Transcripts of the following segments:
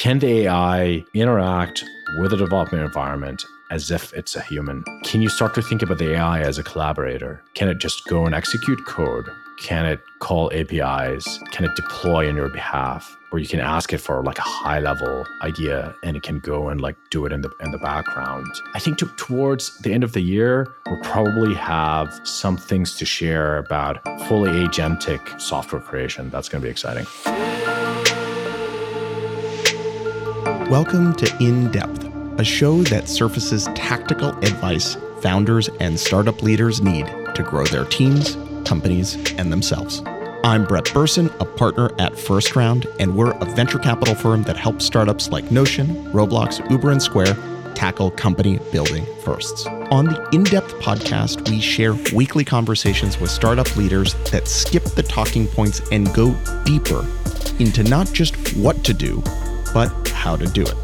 Can the AI interact with the development environment as if it's a human? Can you start to think about the AI as a collaborator? Can it just go and execute code? Can it call APIs? Can it deploy on your behalf? Or you can ask it for like a high level idea and it can go and like do it in the background. I think towards the end of the year, we'll probably have some things to share about fully agentic software creation. That's going to be exciting. Welcome to In Depth, a show that surfaces tactical advice founders and startup leaders need to grow their teams, companies, and themselves. I'm Brett Burson, a partner at First Round, and we're a venture capital firm that helps startups like Notion, Roblox, Uber, and Square tackle company building firsts. On the In-Depth podcast, we share weekly conversations with startup leaders that skip the talking points and go deeper into not just what to do, but how to do it.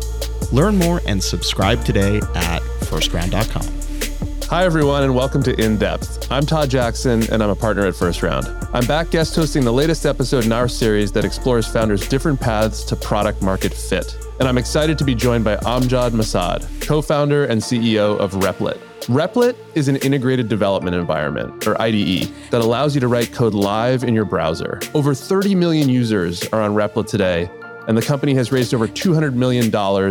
Learn more and subscribe today at firstround.com. Hi, everyone, and welcome to In Depth. I'm Todd Jackson, and I'm a partner at First Round. I'm back guest hosting the latest episode in our series that explores founders' different paths to product market fit. And I'm excited to be joined by Amjad Masad, co-founder and CEO of Replit. Replit is an integrated development environment, or IDE, that allows you to write code live in your browser. Over 30 million users are on Replit today, and the company has raised over $200 million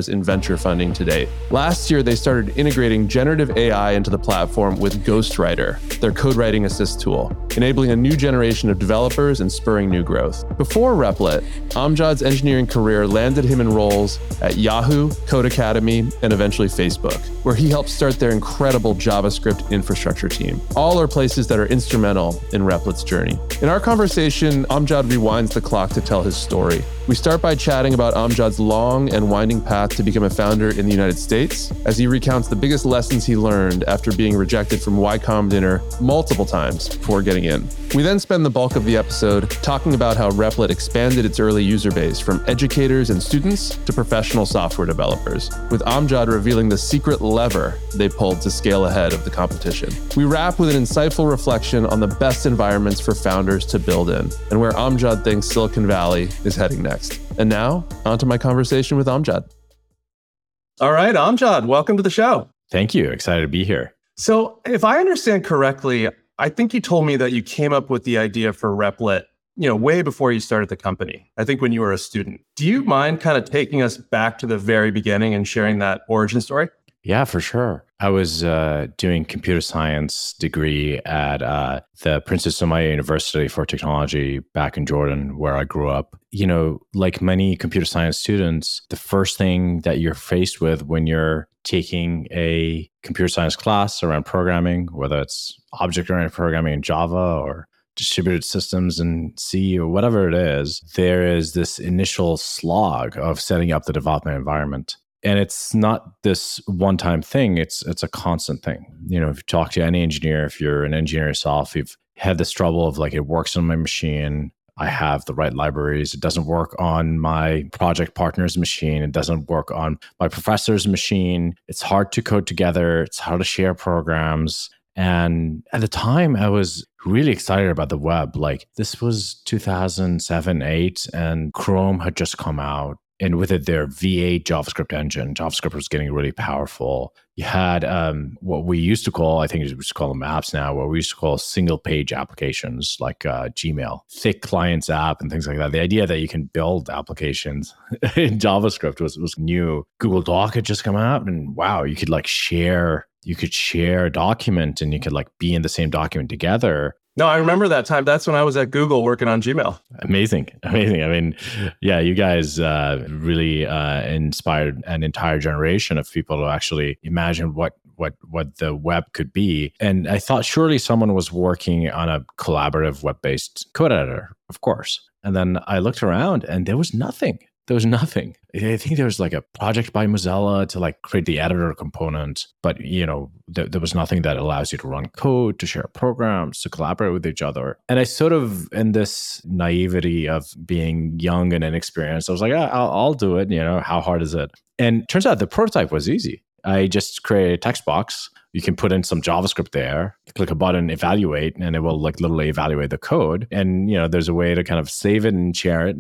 in venture funding to date. Last year, they started integrating generative AI into the platform with Ghostwriter, their code writing assist tool, enabling a new generation of developers and spurring new growth. Before Replit, Amjad's engineering career landed him in roles at Yahoo, Codecademy, and eventually Facebook, where he helped start their incredible JavaScript infrastructure team. All are places that are instrumental in Replit's journey. In our conversation, Amjad rewinds the clock to tell his story. We start by chatting about Amjad's long and winding path to become a founder in the United States, as he recounts the biggest lessons he learned after being rejected from Y Combinator multiple times before getting in. We then spend the bulk of the episode talking about how Replit expanded its early user base from educators and students to professional software developers, with Amjad revealing the secret lever they pulled to scale ahead of the competition. We wrap with an insightful reflection on the best environments for founders to build in, and where Amjad thinks Silicon Valley is heading next. And now, on to my conversation with Amjad. All right, Amjad, welcome to the show. Thank you. Excited to be here. So if I understand correctly, I think you told me that you came up with the idea for Replit, way before you started the company. I think when you were a student. Do you mind kind of taking us back to the very beginning and sharing that origin story? Yeah, for sure. I was doing computer science degree at the Princess Sumaya University for Technology back in Jordan, where I grew up. Like many computer science students, the first thing that you're faced with when you're taking a computer science class around programming, whether it's object-oriented programming in Java or distributed systems in C or whatever it is, there is this initial slog of setting up the development environment. And it's not this one-time thing, it's a constant thing. If you talk to any engineer, if you're an engineer yourself, you've had this trouble of like, it works on my machine, I have the right libraries, it doesn't work on my project partner's machine, it doesn't work on my professor's machine, it's hard to code together, it's hard to share programs. And at the time, I was really excited about the web. Like, this was 2007, 8, and Chrome had just come out. And with it, their V8 JavaScript engine, JavaScript was getting really powerful. You had what we used to call, I think we just call them apps now, what we used to call single page applications like Gmail, thick clients app and things like that. The idea that you can build applications in JavaScript was new. Google Doc had just come out and wow, you could like share, you could share a document and you could like be in the same document together. No, I remember that time. That's when I was at Google working on Gmail. Amazing. Amazing. I mean, yeah, you guys really inspired an entire generation of people to actually imagine what the web could be. And I thought surely someone was working on a collaborative web-based code editor, of course. And then I looked around and there was nothing. I think there was like a project by Mozilla to like create the editor component, but there was nothing that allows you to run code, to share programs, to collaborate with each other. And I sort of, in this naivety of being young and inexperienced, I was like, I'll do it. How hard is it? And turns out the prototype was easy. I just created a text box. You can put in some JavaScript there, click a button, evaluate, and it will like literally evaluate the code. And there's a way to kind of save it and share it.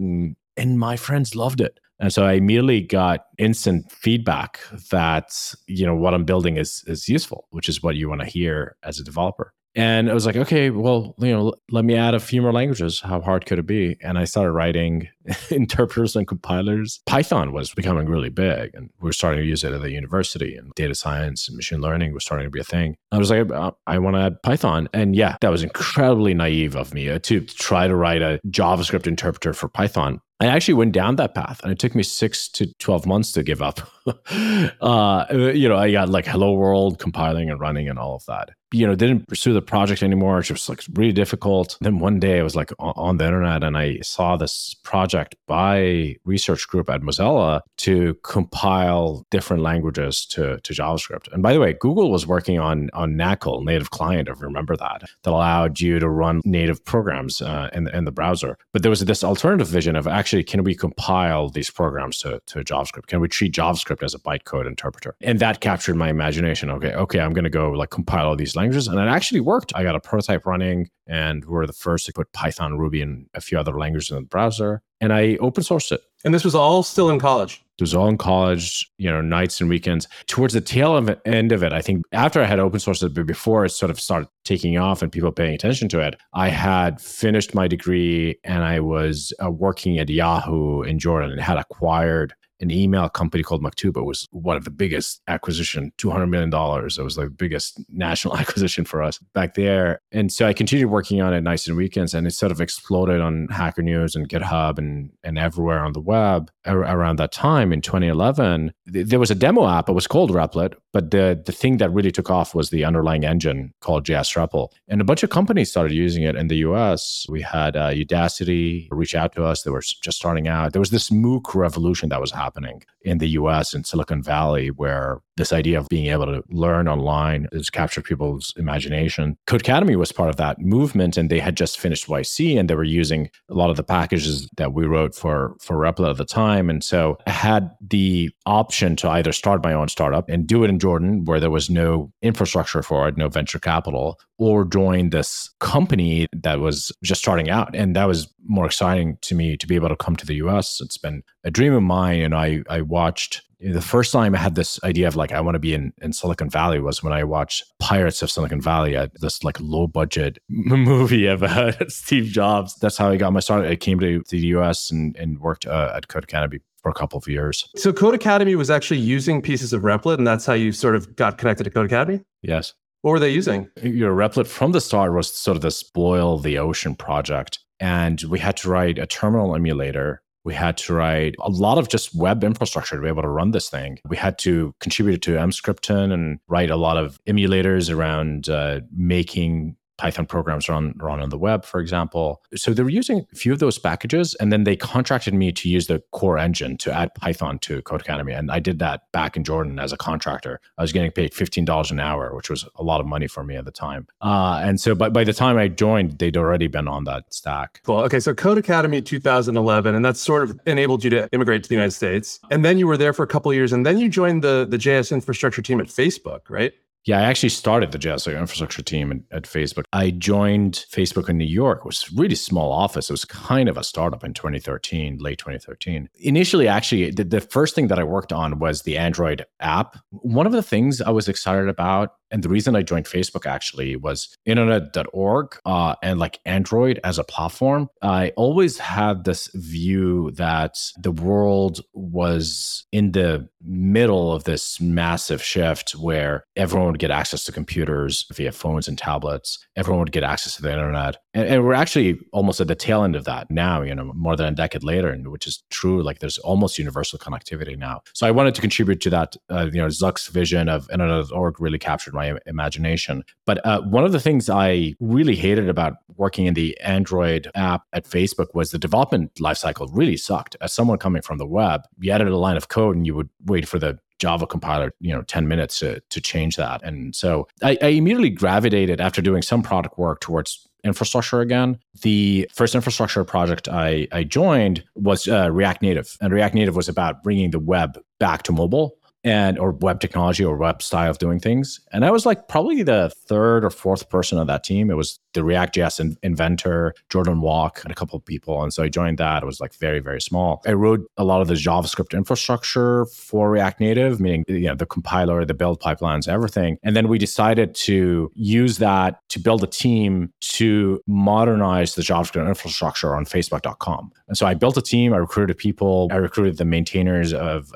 And my friends loved it. And so I immediately got instant feedback that, you know, what I'm building is useful, which is what you want to hear as a developer. And I was like, okay, well, you know, let me add a few more languages. How hard could it be? And I started writing interpreters and compilers. Python was becoming really big, and we were starting to use it at the university, and data science and machine learning was starting to be a thing. I was like, I want to add Python. And yeah, that was incredibly naive of me to try to write a JavaScript interpreter for Python. I actually went down that path, and it took me 6 to 12 months to give up. You know, I got like Hello World compiling and running and all of that. You know, didn't pursue the project anymore. It was like really difficult. Then one day I was like on the internet, and I saw this project by research group at Mozilla to compile different languages to JavaScript. And by the way, Google was working on NACL, Native Client, if you remember that allowed you to run native programs in the browser. But there was this alternative vision of actually, can we compile these programs to JavaScript? Can we treat JavaScript as a bytecode interpreter? And that captured my imagination. Okay, I'm going to go like compile all these languages. And it actually worked. I got a prototype running, and we're the first to put Python, Ruby, and a few other languages in the browser. And I open sourced it. And this was all still in college? It was all in college, you know, nights and weekends. Towards the end of it, I think after I had open sourced it, but before it sort of started taking off and people paying attention to it, I had finished my degree, and I was working at Yahoo in Jordan, and had acquired an email company called Maktoob. It was one of the biggest acquisition, $200 million. It was the biggest national acquisition for us back there. And so I continued working on it nights and weekends, and it sort of exploded on Hacker News and GitHub and everywhere on the web. Around that time in 2011, there was a demo app. It was called Replit, but the thing that really took off was the underlying engine called JSRepl. And a bunch of companies started using it in the US. We had Udacity reach out to us. They were just starting out. There was this MOOC revolution that was happening in the US and Silicon Valley, where this idea of being able to learn online has captured people's imagination. Codecademy was part of that movement, and they had just finished YC, and they were using a lot of the packages that we wrote for Replit at the time. And so I had the option to either start my own startup and do it in Jordan, where there was no infrastructure for it, no venture capital, or join this company that was just starting out. And that was more exciting to me, to be able to come to the US. It's been a dream of mine. And I watched, the first time I had this idea of like, I want to be in Silicon Valley was when I watched Pirates of Silicon Valley, this like low budget movie about Steve Jobs. That's how I got my start. I came to the US and worked at Codecademy for a couple of years. So Codecademy was actually using pieces of Replit, and that's how you sort of got connected to Codecademy? Yes. What were they using? Your Replit from the start was sort of this boil the ocean project. And we had to write a terminal emulator. We had to write a lot of just web infrastructure to be able to run this thing. We had to contribute to MScripton and write a lot of emulators around making Python programs run on the web, for example. So they were using a few of those packages, and then they contracted me to use the core engine to add Python to Codecademy. And I did that back in Jordan as a contractor. I was getting paid $15 an hour, which was a lot of money for me at the time. And so by the time I joined, they'd already been on that stack. Cool. Okay, so Codecademy 2011, and that sort of enabled you to immigrate to the United States. And then you were there for a couple of years, and then you joined the JS infrastructure team at Facebook, right? Yeah, I actually started the JS infrastructure team at Facebook. I joined Facebook in New York. It was a really small office. It was kind of a startup in 2013, late 2013. Initially, actually, the first thing that I worked on was the Android app. One of the things I was excited about, and the reason I joined Facebook actually, was Internet.org and like Android as a platform. I always had this view that the world was in the middle of this massive shift where everyone would get access to computers via phones and tablets. Everyone would get access to the internet. And we're actually almost at the tail end of that now, you know, more than a decade later, and which is true. Like there's almost universal connectivity now. So I wanted to contribute to that. You know, Zuck's vision of Internet.org really captured my imagination. But one of the things I really hated about working in the Android app at Facebook was the development lifecycle really sucked. As someone coming from the web, you added a line of code and you would wait for the Java compiler, you know, 10 minutes to change that. And so I immediately gravitated, after doing some product work, towards infrastructure again. The first infrastructure project I joined was React Native. And React Native was about bringing the web back to mobile. and or web technology or web style of doing things. And I was like probably the third or fourth person on that team. It was the React.js inventor, Jordan Walk, and a couple of people. And so I joined that. It was like very, very small. I wrote a lot of the JavaScript infrastructure for React Native, meaning the compiler, the build pipelines, everything. And then we decided to use that to build a team to modernize the JavaScript infrastructure on Facebook.com. And so I built a team. I recruited people. I recruited the maintainers of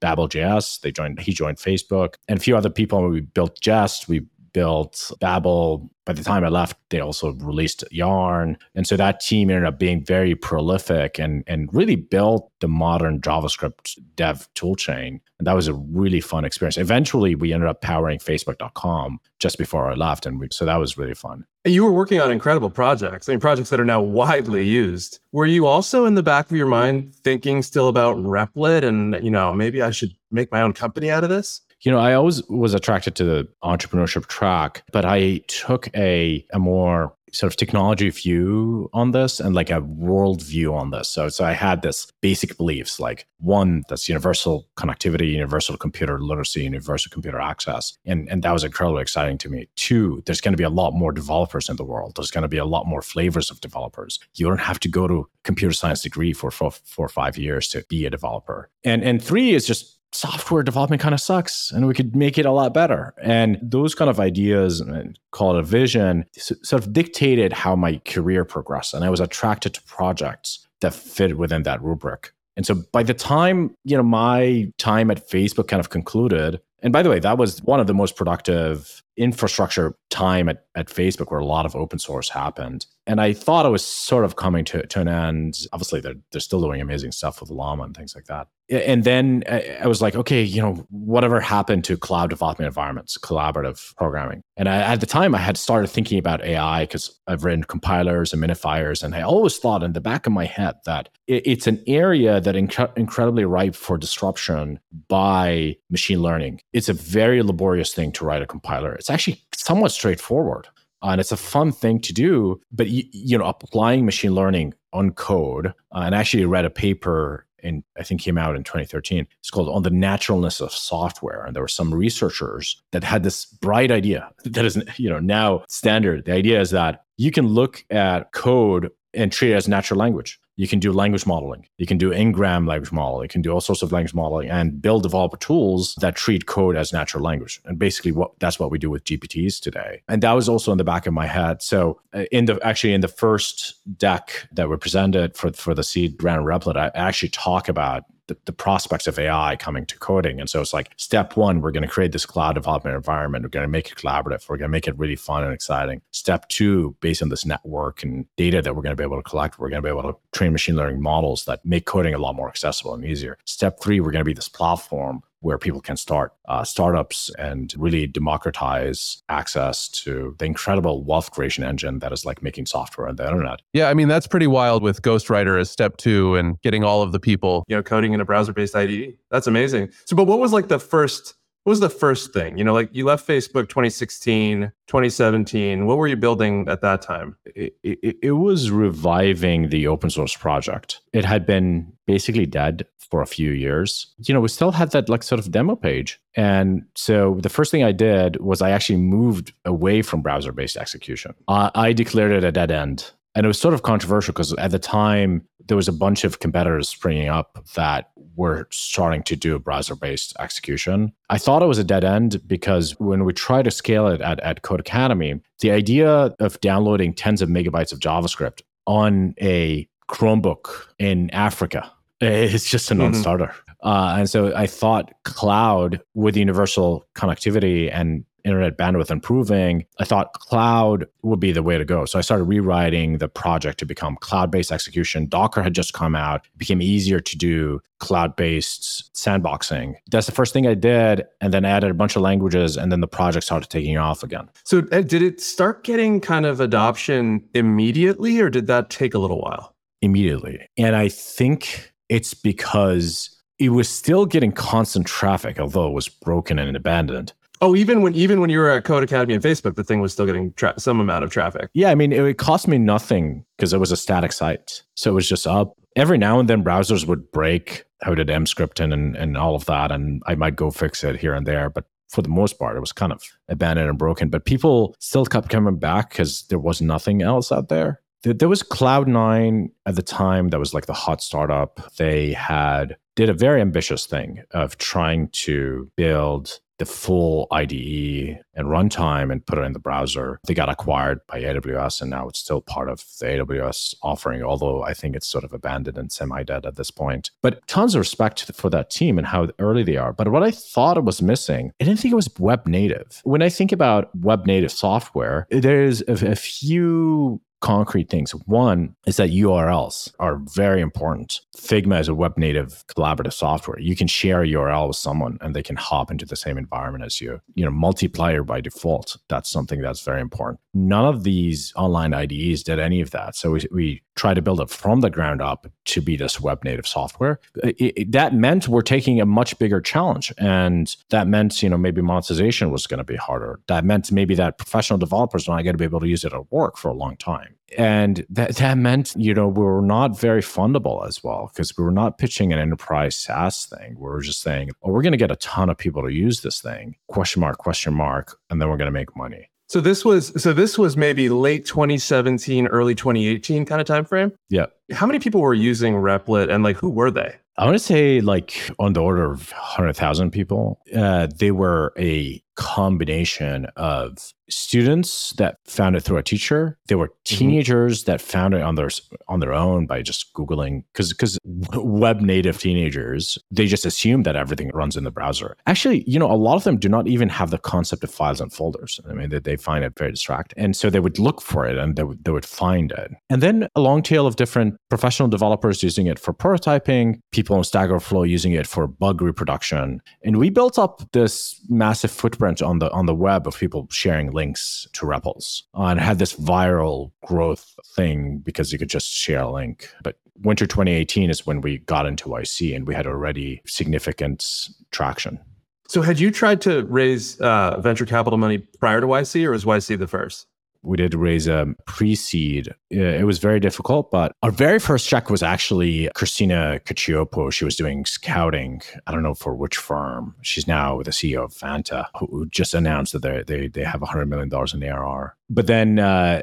Babel.js. He joined Facebook and a few other people. We built Jest. We built Babel. By the time I left, they also released Yarn. And so that team ended up being very prolific and really built the modern JavaScript dev toolchain. And that was a really fun experience. Eventually, we ended up powering Facebook.com just before I left. So that was really fun. And you were working on incredible projects. I mean, projects that are now widely used. Were you also in the back of your mind thinking still about Replit and, maybe I should make my own company out of this? I always was attracted to the entrepreneurship track, but I took a more sort of technology view on this and like a world view on this. So I had this basic beliefs, like one, that's universal connectivity, universal computer literacy, universal computer access. And that was incredibly exciting to me. Two, there's going to be a lot more developers in the world. There's going to be a lot more flavors of developers. You don't have to go to a computer science degree for 4 or 5 years to be a developer. And three is just, software development kind of sucks and we could make it a lot better. And those kind of ideas, and call it a vision, sort of dictated how my career progressed. And I was attracted to projects that fit within that rubric. And so by the time, my time at Facebook kind of concluded, and by the way, that was one of the most productive infrastructure time at Facebook where a lot of open source happened. And I thought it was sort of coming to an end. Obviously, they're still doing amazing stuff with Llama and things like that. And then I was like, okay, whatever happened to cloud development environments, collaborative programming. And at the time, I had started thinking about AI because I've written compilers and minifiers. And I always thought in the back of my head that it's an area that incredibly ripe for disruption by machine learning. It's a very laborious thing to write a compiler. It's actually somewhat straightforward. And it's a fun thing to do. But, applying machine learning on code, and I actually read a paper and I think came out in 2013. It's called On the Naturalness of Software. And there were some researchers that had this bright idea that is, now standard. The idea is that you can look at code and treat it as natural language. You can do language modeling. You can do Ingram language modeling. You can do all sorts of language modeling and build developer tools that treat code as natural language. And basically, that's what we do with GPTs today. And that was also in the back of my head. So in the first deck that we presented for the seed round Replit, I actually talk about the prospects of AI coming to coding. And so it's like, step one, we're going to create this cloud development environment. We're going to make it collaborative. We're going to make it really fun and exciting. Step two, based on this network and data that we're going to be able to collect, we're going to be able to train machine learning models that make coding a lot more accessible and easier. Step three, we're going to be this platform where people can start startups and really democratize access to the incredible wealth creation engine that is like making software on the internet. Yeah, I mean, that's pretty wild with Ghostwriter as step two and getting all of the people, coding in a browser-based IDE. That's amazing. So, but what was the first thing? You left Facebook 2016, 2017. What were you building at that time? It was reviving the open source project. It had been basically dead for a few years. We still had that like sort of demo page. And so the first thing I did was I actually moved away from browser-based execution. I declared it a dead end. And it was sort of controversial because at the time, there was a bunch of competitors springing up that were starting to do browser-based execution. I thought it was a dead end because when we tried to scale it at Codecademy, the idea of downloading tens of megabytes of JavaScript on a Chromebook in Africa is just a non-starter. Mm-hmm. And so I thought cloud with universal connectivity and internet bandwidth improving, I thought cloud would be the way to go. So I started rewriting the project to become cloud-based execution. Docker had just come out. It became easier to do cloud-based sandboxing. That's the first thing I did, and then added a bunch of languages, and then the project started taking off again. So did it start getting kind of adoption immediately, or did that take a little while? Immediately. And I think it's because it was still getting constant traffic, although it was broken and abandoned. Oh, even when you were at Codecademy and Facebook, the thing was still getting some amount of traffic. Yeah, I mean, it cost me nothing because it was a static site. So it was just up. Every now and then browsers would break out at mscripten and all of that, and I might go fix it here and there. But for the most part, it was kind of abandoned and broken. But people still kept coming back because there was nothing else out there. There was Cloud9 at the time that was like the hot startup. They did a very ambitious thing of trying to build the full IDE and runtime and put it in the browser. They got acquired by AWS, and now it's still part of the AWS offering, although I think it's sort of abandoned and semi-dead at this point. But tons of respect for that team and how early they are. But what I thought it was missing, I didn't think it was web native. When I think about web native software, there's a few concrete things. One is that URLs are very important. Figma is a web native collaborative software. You can share a URL with someone and they can hop into the same environment as you. You know, multiplayer by default. That's something that's very important. None of these online IDEs did any of that. So we try to build it from the ground up to be this web native software. That meant we're taking a much bigger challenge. And that meant, you know, maybe monetization was going to be harder. That meant maybe that professional developers are not going to be able to use it at work for a long time. And that meant, you know, we were not very fundable as well, because we were not pitching an enterprise SaaS thing. We were just saying, oh, we're going to get a ton of people to use this thing, question mark, and then we're going to make money. So this was maybe late 2017, early 2018 kind of timeframe? Yeah. How many people were using Replit and like who were they? I want to say like on the order of 100,000 people. They were a combination of students that found it through a teacher. They were teenagers that found it on their own by just Googling, because web native teenagers, they just assume that everything runs in the browser. Actually, you know, a lot of them do not even have the concept of files and folders. I mean, they find it very distracting. And so they would look for it and they would find it. And then a long tail of different professional developers using it for prototyping, people on Stack Overflow using it for bug reproduction. And we built up this massive footprint on the web of people sharing links to REPLs, and had this viral growth thing because you could just share a link. But winter 2018 is when we got into YC, and we had already significant traction. So had you tried to raise venture capital money prior to YC, or was YC the first? We did raise a pre-seed. It was very difficult, but our very first check was actually Christina Cacioppo. She was doing scouting. I don't know for which firm. She's now the CEO of Vanta, who just announced that they have $100 million in ARR. But then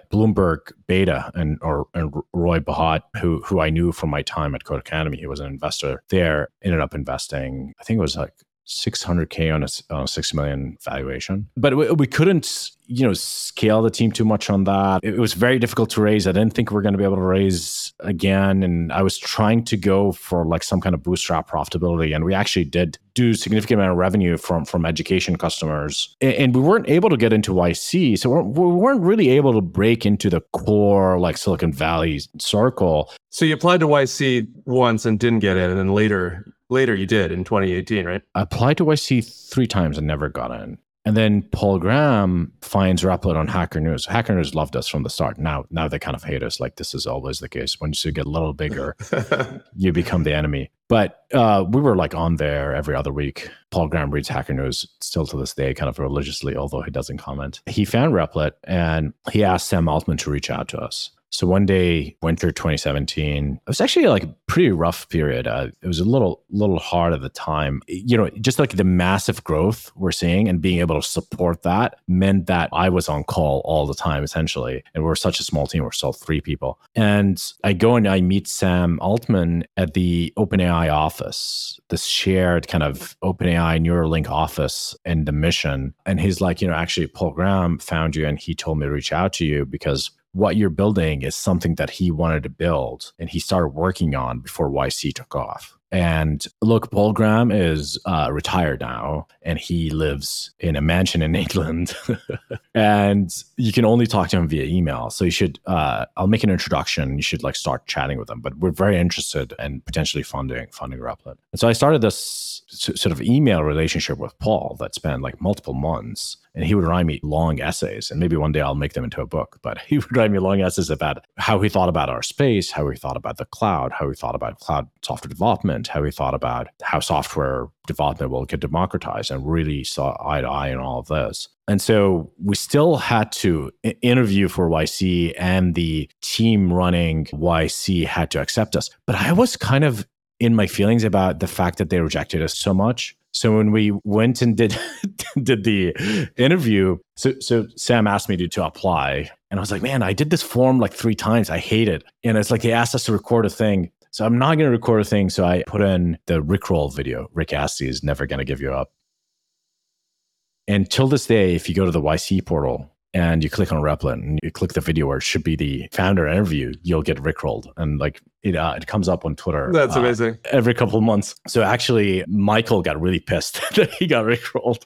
Bloomberg Beta and Roy Bahat, who I knew from my time at Codecademy, he was an investor there, ended up investing, I think it was like $600K on a $6 million valuation. But we couldn't, you know, scale the team too much on that. It was very difficult to raise. I didn't think we were going to be able to raise again. And I was trying to go for like some kind of bootstrap profitability. And we actually did do a significant amount of revenue from education customers. And we weren't able to get into YC. So we weren't really able to break into the core like Silicon Valley circle. So you applied to YC once and didn't get in. And then later you did in 2018, right? I applied to YC 3 times and never got in. And then Paul Graham finds Replit on Hacker News. Hacker News loved us from the start. Now they kind of hate us. Like this is always the case. Once you get a little bigger, you become the enemy. But we were like on there every other week. Paul Graham reads Hacker News still to this day, kind of religiously, although he doesn't comment. He found Replit and he asked Sam Altman to reach out to us. So one day, winter 2017, it was actually like a pretty rough period. It was a little hard at the time. You know, just like the massive growth we're seeing and being able to support that meant that I was on call all the time, essentially. And we're such a small team. We're still 3 people. And I go and I meet Sam Altman at the OpenAI office, this shared kind of OpenAI Neuralink office in the Mission. And he's like, you know, actually, Paul Graham found you and he told me to reach out to you because what you're building is something that he wanted to build and he started working on before YC took off. And look, Paul Graham is retired now and he lives in a mansion in England and you can only talk to him via email. So you should, I'll make an introduction. You should like start chatting with him, but we're very interested in potentially funding Replit. And so I started this sort of email relationship with Paul that spanned like multiple months. And he would write me long essays, and maybe one day I'll make them into a book, but he would write me long essays about how he thought about our space, how he thought about the cloud, how he thought about cloud software development, how he thought about how software development will get democratized, and really saw eye to eye in all of this. And so we still had to interview for YC, and the team running YC had to accept us. But I was kind of in my feelings about the fact that they rejected us so much. So when we went and did the interview, so Sam asked me to apply. And I was like, man, I did this form like 3 times. I hate it. And it's like they asked us to record a thing. So I'm not going to record a thing. So I put in the Rickroll video. Rick Astley is never going to give you up. And till this day, if you go to the YC portal and you click on Replit and you click the video where it should be the founder interview, you'll get Rickrolled. And like it comes up on Twitter. That's amazing. Every couple of months. So actually, Michael got really pissed that he got Rickrolled.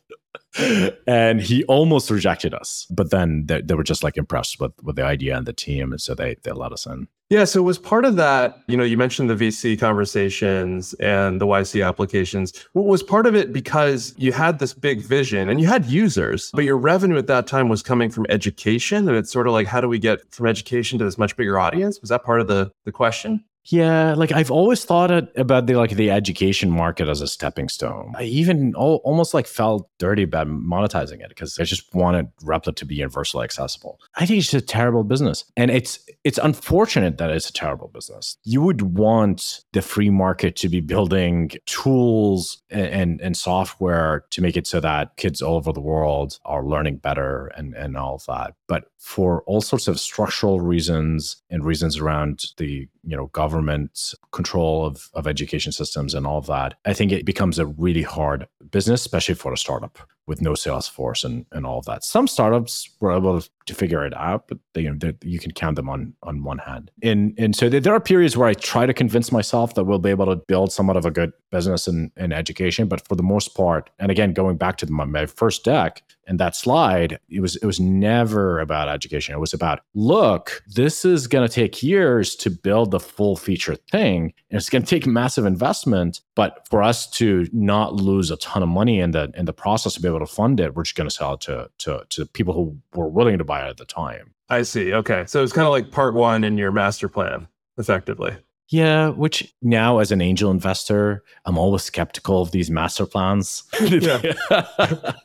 And he almost rejected us. But then they were just like impressed with the idea and the team. And so they let us in. Yeah. So was part of that, you mentioned the VC conversations and the YC applications. What was part of it because you had this big vision and you had users, but your revenue at that time was coming from education. And it's sort of like, how do we get from education to this much bigger audience? Was that part of the question? Yeah, like I've always thought about the education market as a stepping stone. I even almost like felt dirty about monetizing it because I just wanted Replit to be universally accessible. I think it's just a terrible business. And it's unfortunate that it's a terrible business. You would want the free market to be building tools and software to make it so that kids all over the world are learning better and all of that. But for all sorts of structural reasons and reasons around the government control of education systems and all of that, I think it becomes a really hard business, especially for a startup with no sales force and all of that. Some startups were able to figure it out, but you can count them on one hand. And so there are periods where I try to convince myself that we'll be able to build somewhat of a good business in education. But for the most part, and again, going back to my first deck and that slide, it was never about education. It was about, look, this is going to take years to build the full feature thing. And it's going to take massive investment. But for us to not lose a ton of money in the process to be able to fund it, we're just going to sell it to people who were willing to buy it at the time. I see. Okay. So it's kind of like part one in your master plan, effectively. Yeah, which now as an angel investor, I'm always skeptical of these master plans. Yeah.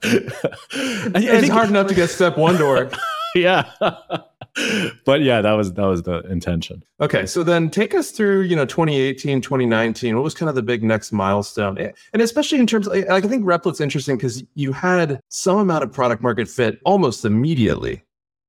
It's hard enough to get step one to work. Yeah. But yeah, that was the intention. Okay. So then take us through, 2018, 2019. What was kind of the big next milestone? And especially in terms of, I think Replit's interesting because you had some amount of product market fit almost immediately.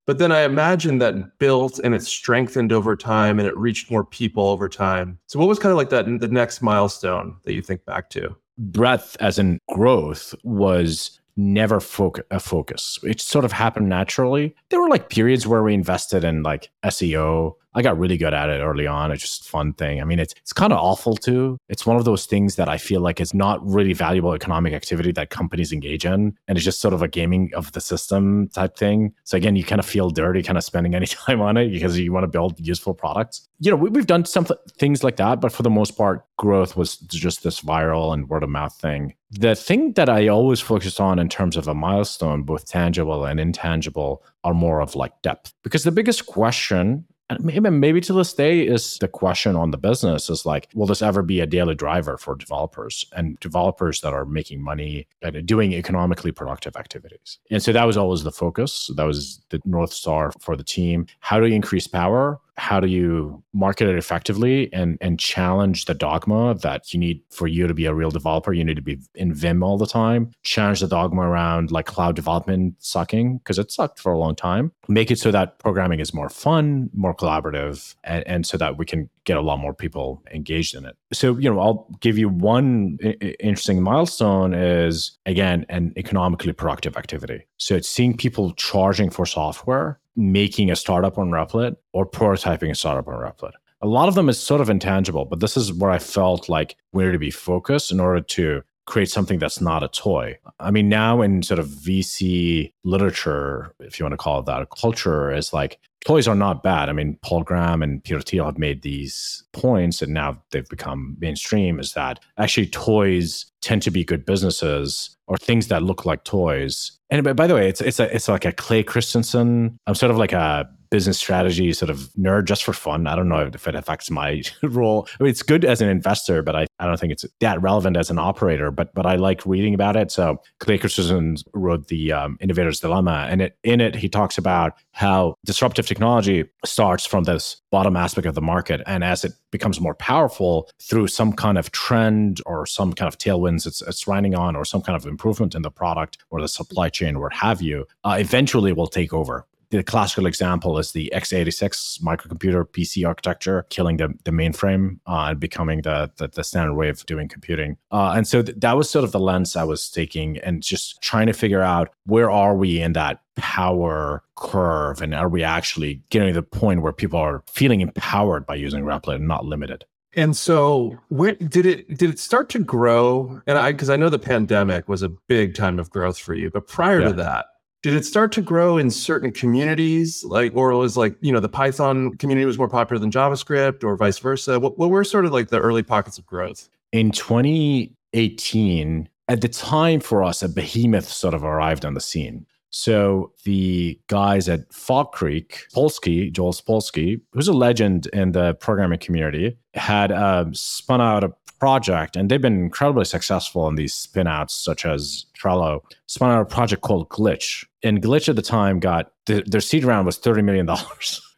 But then I imagine that built and it strengthened over time and it reached more people over time. So what was kind of like that the next milestone that you think back to? Breadth as in growth was never a focus. It sort of happened naturally. There were like periods where we invested in like SEO. I got really good at it early on. It's just a fun thing. I mean, it's kind of awful too. It's one of those things that I feel like it's not really valuable economic activity that companies engage in. And it's just sort of a gaming of the system type thing. So again, you kind of feel dirty kind of spending any time on it because you want to build useful products. We've done some things like that, but for the most part, growth was just this viral and word of mouth thing. The thing that I always focus on in terms of a milestone, both tangible and intangible, are more of like depth. Because the biggest question, and maybe to this day, is the question on the business is like, will this ever be a daily driver for developers and developers that are making money and doing economically productive activities? And so that was always the focus. That was the North Star for the team. How do you increase power? How do you market it effectively and challenge the dogma that you need for you to be a real developer? You need to be in Vim all the time. Challenge the dogma around like cloud development sucking, because it sucked for a long time. Make it so that programming is more fun, more collaborative, and so that we can get a lot more people engaged in it. So, I'll give you one interesting milestone is, again, an economically productive activity. So it's seeing people charging for software, making a startup on Replit, or prototyping a startup on Replit. A lot of them is sort of intangible, but this is where I felt like we need to be focused in order to create something that's not a toy. I mean, now in sort of VC literature, if you want to call it that, a culture is like, toys are not bad. I mean, Paul Graham and Peter Thiel have made these points, and now they've become mainstream, is that actually toys tend to be good businesses, or things that look like toys. And by the way, it's like a Clay Christensen. I'm sort of like a business strategy sort of nerd just for fun. I don't know if it affects my role. I mean, it's good as an investor, but I don't think it's that relevant as an operator, but I like reading about it. So Clay Christensen wrote The Innovator's Dilemma, and in it, he talks about how disruptive technology starts from this bottom aspect of the market. And as it becomes more powerful through some kind of trend or some kind of tailwinds it's riding on, or some kind of improvement in the product or the supply chain or what have you, eventually will take over. The classical example is the x86 microcomputer PC architecture killing the mainframe and becoming the standard way of doing computing. And so that was sort of the lens I was taking, and just trying to figure out, where are we in that power curve? And are we actually getting to the point where people are feeling empowered by using Replit and not limited? And so where did it start to grow? And because I know the pandemic was a big time of growth for you, but prior to that, did it start to grow in certain communities, like, or was like, you know, the Python community was more popular than JavaScript, or vice versa? What were sort of like the early pockets of growth? In 2018, at the time for us, a behemoth sort of arrived on the scene. So the guys at Fog Creek, Joel Spolsky, who's a legend in the programming community, had spun out a project, and they've been incredibly successful in these spin-outs such as Trello, spun out a project called Glitch. And Glitch at the time got, their seed round was $30 million.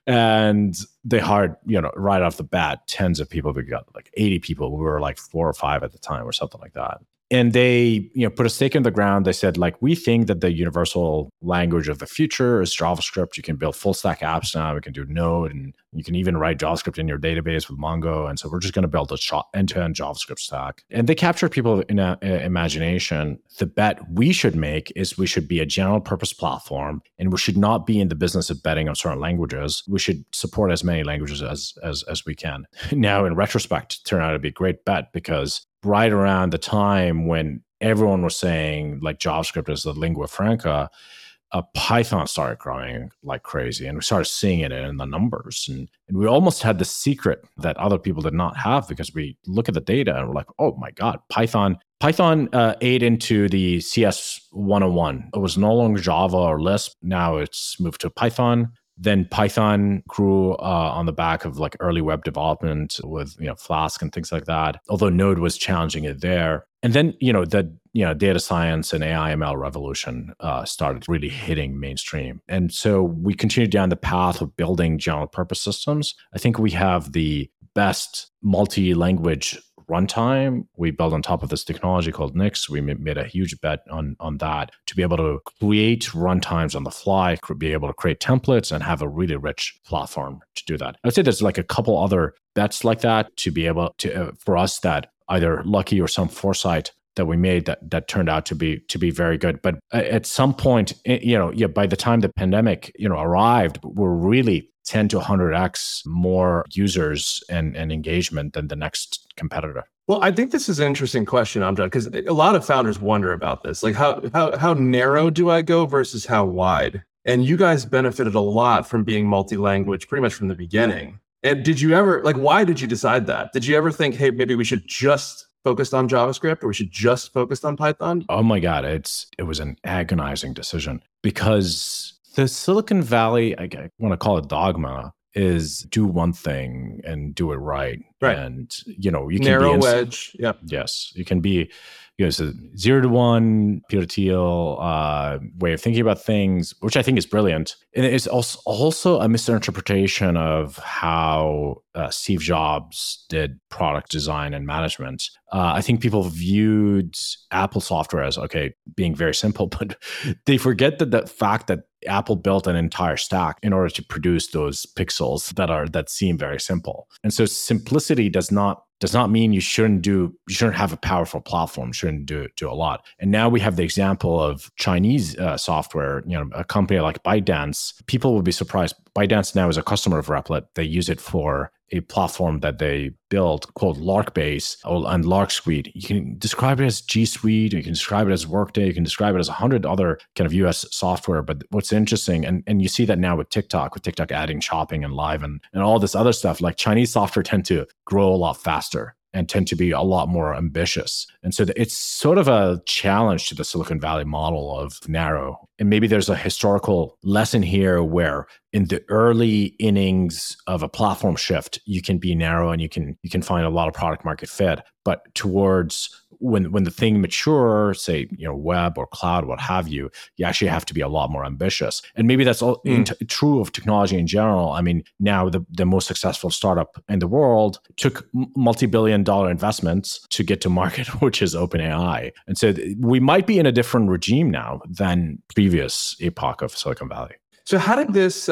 And they hired, right off the bat, tons of people. We got like 80 people. We were like 4 or 5 at the time or something like that. And they, put a stake in the ground. They said, like, we think that the universal language of the future is JavaScript. You can build full stack apps now. We can do Node, and you can even write JavaScript in your database with Mongo. And so we're just going to build a end-to-end JavaScript stack. And they capture people in imagination. The bet we should make is we should be a general purpose platform, and we should not be in the business of betting on certain languages. We should support as many languages as we can. Now, in retrospect, it turned out to be a great bet, because right around the time when everyone was saying like JavaScript is the lingua franca, Python started growing like crazy, and we started seeing it in the numbers. And we almost had the secret that other people did not have, because we look at the data and we're like, oh my God, Python ate into the CS 101. It was no longer Java or Lisp. Now it's moved to Python. Then Python grew on the back of like early web development with Flask and things like that, although Node was challenging it there. And then the data science and AI ML revolution started really hitting mainstream. And so we continued down the path of building general purpose systems. I think we have the best multi-language runtime. We built on top of this technology called Nix. We made a huge bet on that, to be able to create runtimes on the fly, be able to create templates, and have a really rich platform to do that. I would say there's like a couple other bets like that to be able to, for us, that either lucky or some foresight that we made that turned out to be very good. But at some point, by the time the pandemic, arrived, we're really 10 to 100x more users and engagement than the next competitor. Well, I think this is an interesting question, Amjad, because a lot of founders wonder about this. Like, how narrow do I go versus how wide? And you guys benefited a lot from being multi-language pretty much from the beginning. And did you ever, why did you decide that? Did you ever think, hey, maybe we should just focused on JavaScript, or we should just focus on Python? Oh my God, it was an agonizing decision, because the Silicon Valley, I want to call it dogma, is do one thing and do it right. And you can narrow wedge. Yeah. Yes, you can be. So 0 to 1, Peter Thiel way of thinking about things, which I think is brilliant. And it's also a misinterpretation of how Steve Jobs did product design and management. I think people viewed Apple software as, okay, being very simple, but they forget that the fact that Apple built an entire stack in order to produce those pixels that seem very simple. And so simplicity does not mean you shouldn't have a powerful platform, shouldn't do a lot. And now we have the example of Chinese software, a company like ByteDance. People will be surprised. ByteDance now is a customer of Replit. They use it for a platform that they built called Larkbase and Lark Suite. You can describe it as G Suite, or you can describe it as Workday, you can describe it as 100 other kind of US software. But what's interesting, and you see that now with TikTok adding shopping and live and all this other stuff, like Chinese software tend to grow a lot faster and tend to be a lot more ambitious. And so it's sort of a challenge to the Silicon Valley model of narrow. And maybe there's a historical lesson here where in the early innings of a platform shift, you can be narrow and you can find a lot of product market fit. But towards when the thing matures, say, web or cloud, what have you, you actually have to be a lot more ambitious. And maybe that's all true of technology in general. I mean, now the most successful startup in the world took multi-billion-dollar investments to get to market, which is OpenAI. And so we might be in a different regime now than previous epoch of Silicon Valley. So how did this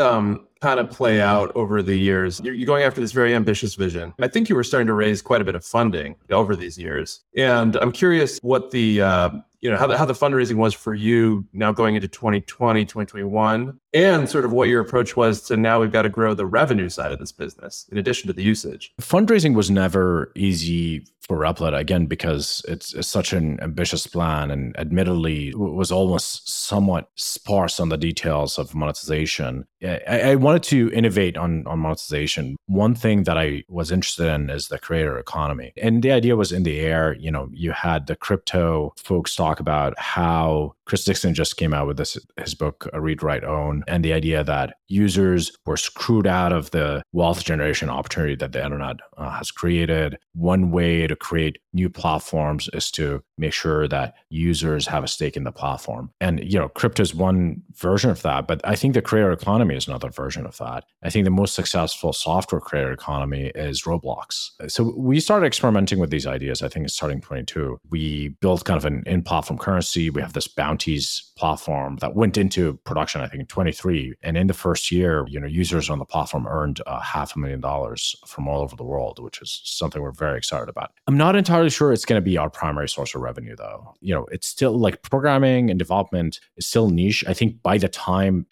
kind of play out over the years? You're going after this very ambitious vision. I think you were starting to raise quite a bit of funding over these years. And I'm curious what the, how the fundraising was for you now going into 2020, 2021, and sort of what your approach was to now we've got to grow the revenue side of this business in addition to the usage. Fundraising was never easy for Replit, again, because it's such an ambitious plan and admittedly was almost somewhat sparse on the details of monetization. I wanted to innovate on monetization. One thing that I was interested in is the creator economy. And the idea was in the air. You had the crypto folks talk about how Chris Dixon just came out with his book, Read, Write, Own, and the idea that users were screwed out of the wealth generation opportunity that the internet has created. One way to create new platforms is to make sure that users have a stake in the platform. And, crypto is one version of that, but I think the creator economy is another version of that. I think the most successful software creator economy is Roblox. So we started experimenting with these ideas. I think it's starting 22. We built kind of an in-platform currency. We have this bounties platform that went into production, I think, in 23. And in the first year, users on the platform earned $500,000 from all over the world, which is something we're very excited about. I'm not entirely sure it's going to be our primary source of revenue, though. It's still like programming and development is still niche. I think by the time,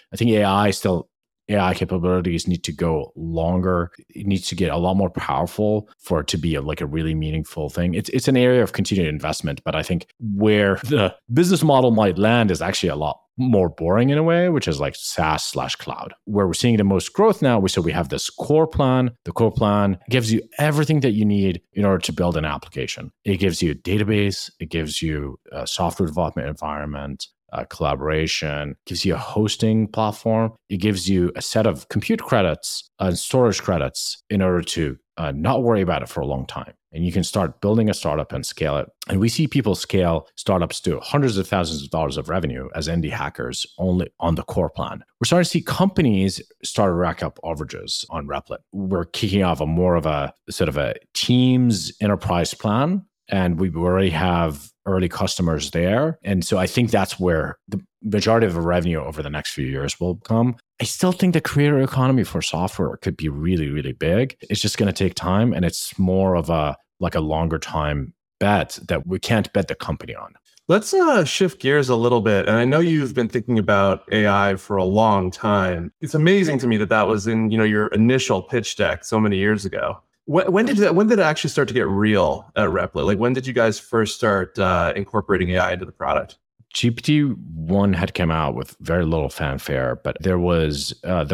AI capabilities need to go longer. It needs to get a lot more powerful for it to be like a really meaningful thing. It's an area of continued investment, but I think where the business model might land is actually a lot more boring in a way, which is like SaaS/cloud, where we're seeing the most growth now. So we have this core plan. The core plan gives you everything that you need in order to build an application. It gives you a database. It gives you a software development environment. Collaboration, gives you a hosting platform. It gives you a set of compute credits and storage credits in order to not worry about it for a long time. And you can start building a startup and scale it. And we see people scale startups to hundreds of thousands of dollars of revenue as indie hackers only on the core plan. We're starting to see companies start to rack up overages on Replit. We're kicking off a teams enterprise plan. And we already have early customers there. And so I think that's where the majority of the revenue over the next few years will come. I still think the creator economy for software could be really, really big. It's just going to take time. And it's more of a longer time bet that we can't bet the company on. Let's shift gears a little bit. And I know you've been thinking about AI for a long time. It's amazing to me that was in your initial pitch deck so many years ago. When did it actually start to get real at Replit? Like, when did you guys first start incorporating AI into the product? GPT-1 had come out with very little fanfare, but there was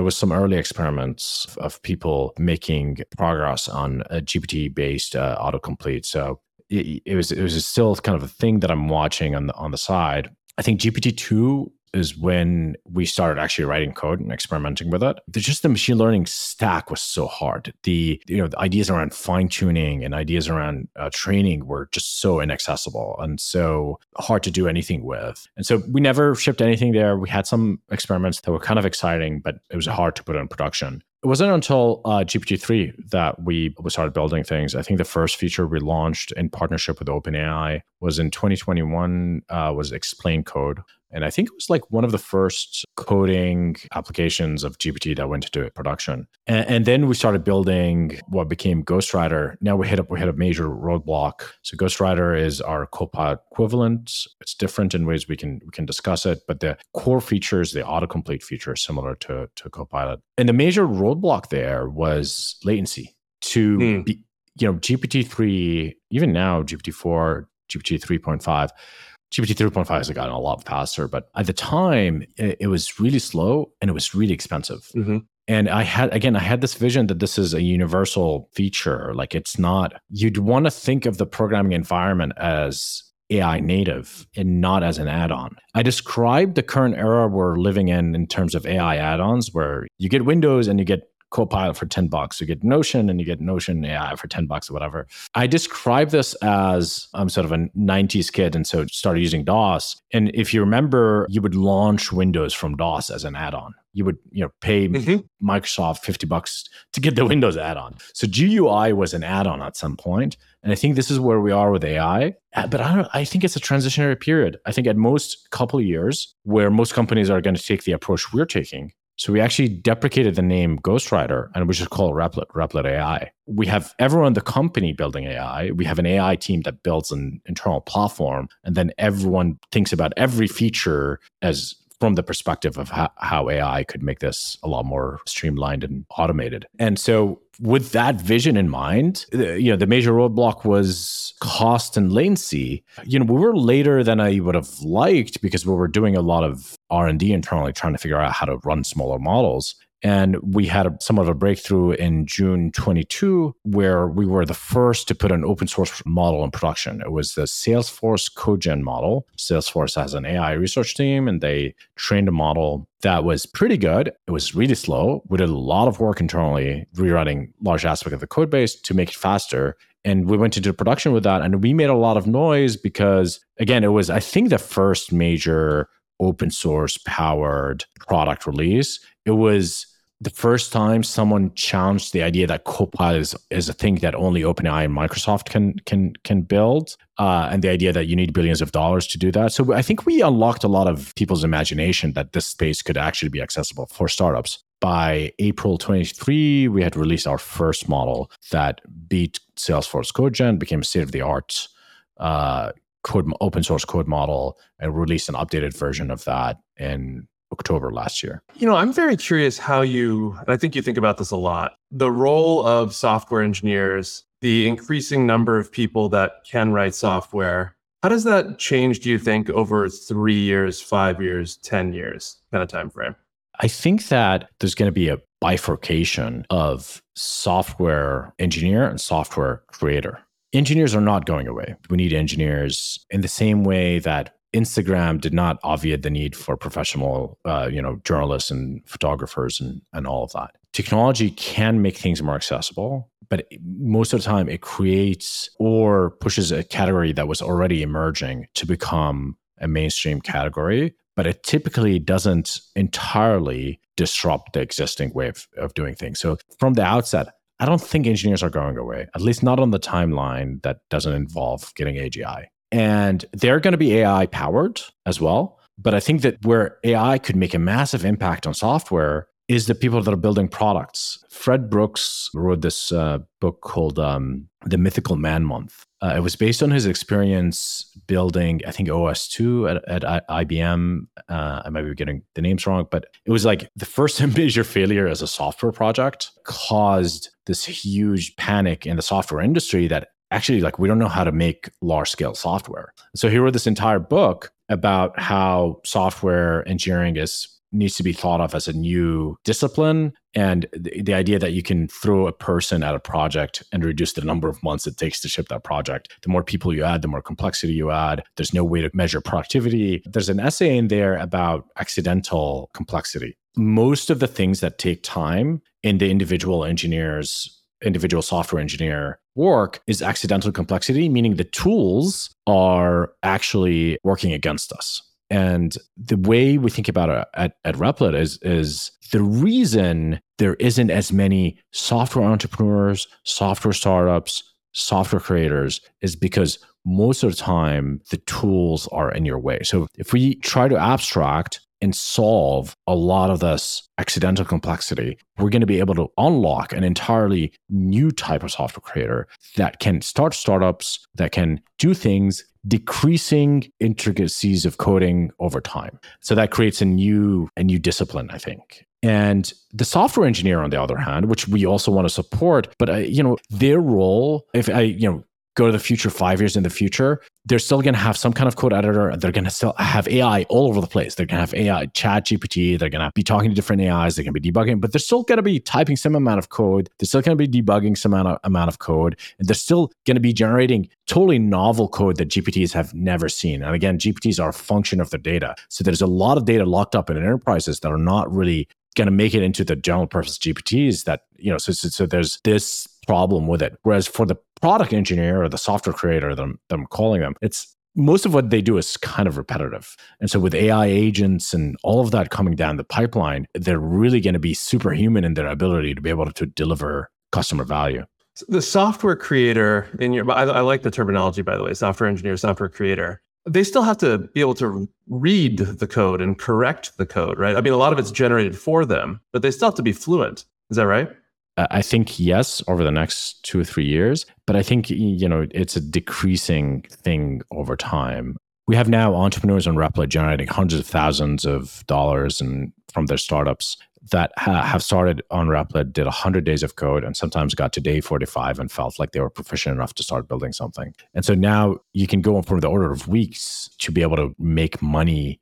some early experiments of people making progress on a GPT-based autocomplete. So it was still kind of a thing that I'm watching on the side. I think GPT-2 is when we started actually writing code and experimenting with it. Just the machine learning stack was so hard. The ideas around fine tuning and ideas around training were just so inaccessible and so hard to do anything with. And so we never shipped anything there. We had some experiments that were kind of exciting, but it was hard to put in production. It wasn't until GPT-3 that we started building things. I think the first feature we launched in partnership with OpenAI was in 2021, was Explain Code. And I think it was like one of the first coding applications of GPT that went into production. And then we started building what became Ghostwriter. Now we hit a major roadblock. So Ghostwriter is our Copilot equivalent. It's different in ways we can discuss it, but the core features, the autocomplete feature, is similar to Copilot. And the major roadblock there was latency. to be, you know, GPT-3, even now, GPT-4, GPT-3.5. GPT 3.5 has gotten a lot faster, but at the time, it was really slow and it was really expensive. Mm-hmm. And I had this vision that this is a universal feature. Like it's not, you'd want to think of the programming environment as AI native and not as an add-on. I described the current era we're living in terms of AI add-ons, where you get Windows and you get Copilot for $10, you get Notion, and you get Notion AI for $10 or whatever. I describe this as I'm sort of a 90s kid, and so started using DOS. And if you remember, you would launch Windows from DOS as an add-on. You would, you know, pay Microsoft $50 to get the Windows add-on. So GUI was an add-on at some point, and I think this is where we are with AI. But I think it's a transitionary period. I think at most couple of years, where most companies are going to take the approach we're taking. So we actually deprecated the name Ghostwriter, and we just call it Replit AI. We have everyone in the company building AI. We have an AI team that builds an internal platform, and then everyone thinks about every feature as from the perspective of how AI could make this a lot more streamlined and automated. And so with that vision in mind, you know, the major roadblock was cost and latency. You know, we were later than I would have liked because we were doing a lot of R&D internally trying to figure out how to run smaller models. And we had somewhat of a breakthrough in June 22, where we were the first to put an open source model in production. It was the Salesforce CodeGen model. Salesforce has an AI research team, and they trained a model that was pretty good. It was really slow. We did a lot of work internally, rewriting large aspects of the code base to make it faster. And we went into production with that, and we made a lot of noise because, again, it was, I think, the first major open source powered product release. It was the first time someone challenged the idea that Copilot is a thing that only OpenAI and Microsoft can build, and the idea that you need billions of dollars to do that. So I think we unlocked a lot of people's imagination that this space could actually be accessible for startups. By April 23, we had released our first model that beat Salesforce CodeGen, became a state-of-the-art open source code model, and released an updated version of that in October last year. You know, I'm very curious how you, and I think you think about this a lot, the role of software engineers, the increasing number of people that can write software. How does that change, do you think, over 3 years, 5 years, 10 years kind of time frame? I think that there's going to be a bifurcation of software engineer and software creator. Engineers are not going away. We need engineers in the same way that Instagram did not obviate the need for professional, journalists and photographers and all of that. Technology can make things more accessible, but most of the time it creates or pushes a category that was already emerging to become a mainstream category, but it typically doesn't entirely disrupt the existing way of doing things. So from the outset, I don't think engineers are going away, at least not on the timeline that doesn't involve getting AGI. And they're going to be AI powered as well. But I think that where AI could make a massive impact on software is the people that are building products. Fred Brooks wrote this book called The Mythical Man Month. It was based on his experience building, I think, OS2 at IBM. I might be getting the names wrong, but it was like the first major failure as a software project caused this huge panic in the software industry that actually, like, we don't know how to make large-scale software. So he wrote this entire book about how software engineering needs to be thought of as a new discipline, and the idea that you can throw a person at a project and reduce the number of months it takes to ship that project. The more people you add, the more complexity you add. There's no way to measure productivity. There's an essay in there about accidental complexity. Most of the things that take time in the individual software engineer work is accidental complexity, meaning the tools are actually working against us. And the way we think about it at Replit is the reason there isn't as many software entrepreneurs, software startups, software creators is because most of the time the tools are in your way. So if we try to abstract and solve a lot of this accidental complexity, we're going to be able to unlock an entirely new type of software creator that can start startups, that can do things, decreasing intricacies of coding over time. So that creates a new discipline, I think. And the software engineer, on the other hand, which we also want to support, but their role, if I go to the future, 5 years in the future, they're still going to have some kind of code editor. They're going to still have AI all over the place. They're going to have AI, ChatGPT. They're going to be talking to different AIs. They're going to be debugging, but they're still going to be typing some amount of code. They're still going to be debugging some amount of code. And they're still going to be generating totally novel code that GPTs have never seen. And again, GPTs are a function of their data. So there's a lot of data locked up in enterprises that are not really going to make it into the general purpose GPTs that, so there's this problem with it. Whereas for the product engineer or the software creator, I'm calling them, it's most of what they do is kind of repetitive. And so with AI agents and all of that coming down the pipeline, they're really going to be superhuman in their ability to be able to deliver customer value. The software creator I like the terminology, by the way, software engineer, software creator. They still have to be able to read the code and correct the code, right? I mean, a lot of it's generated for them, but they still have to be fluent. Is that right? I think yes, over the next 2 or 3 years. But I think, it's a decreasing thing over time. We have now entrepreneurs on Replit generating hundreds of thousands of dollars from their startups that have started on Replit, did 100 days of code, and sometimes got to day 45 and felt like they were proficient enough to start building something. And so now you can go from the order of weeks to be able to make a money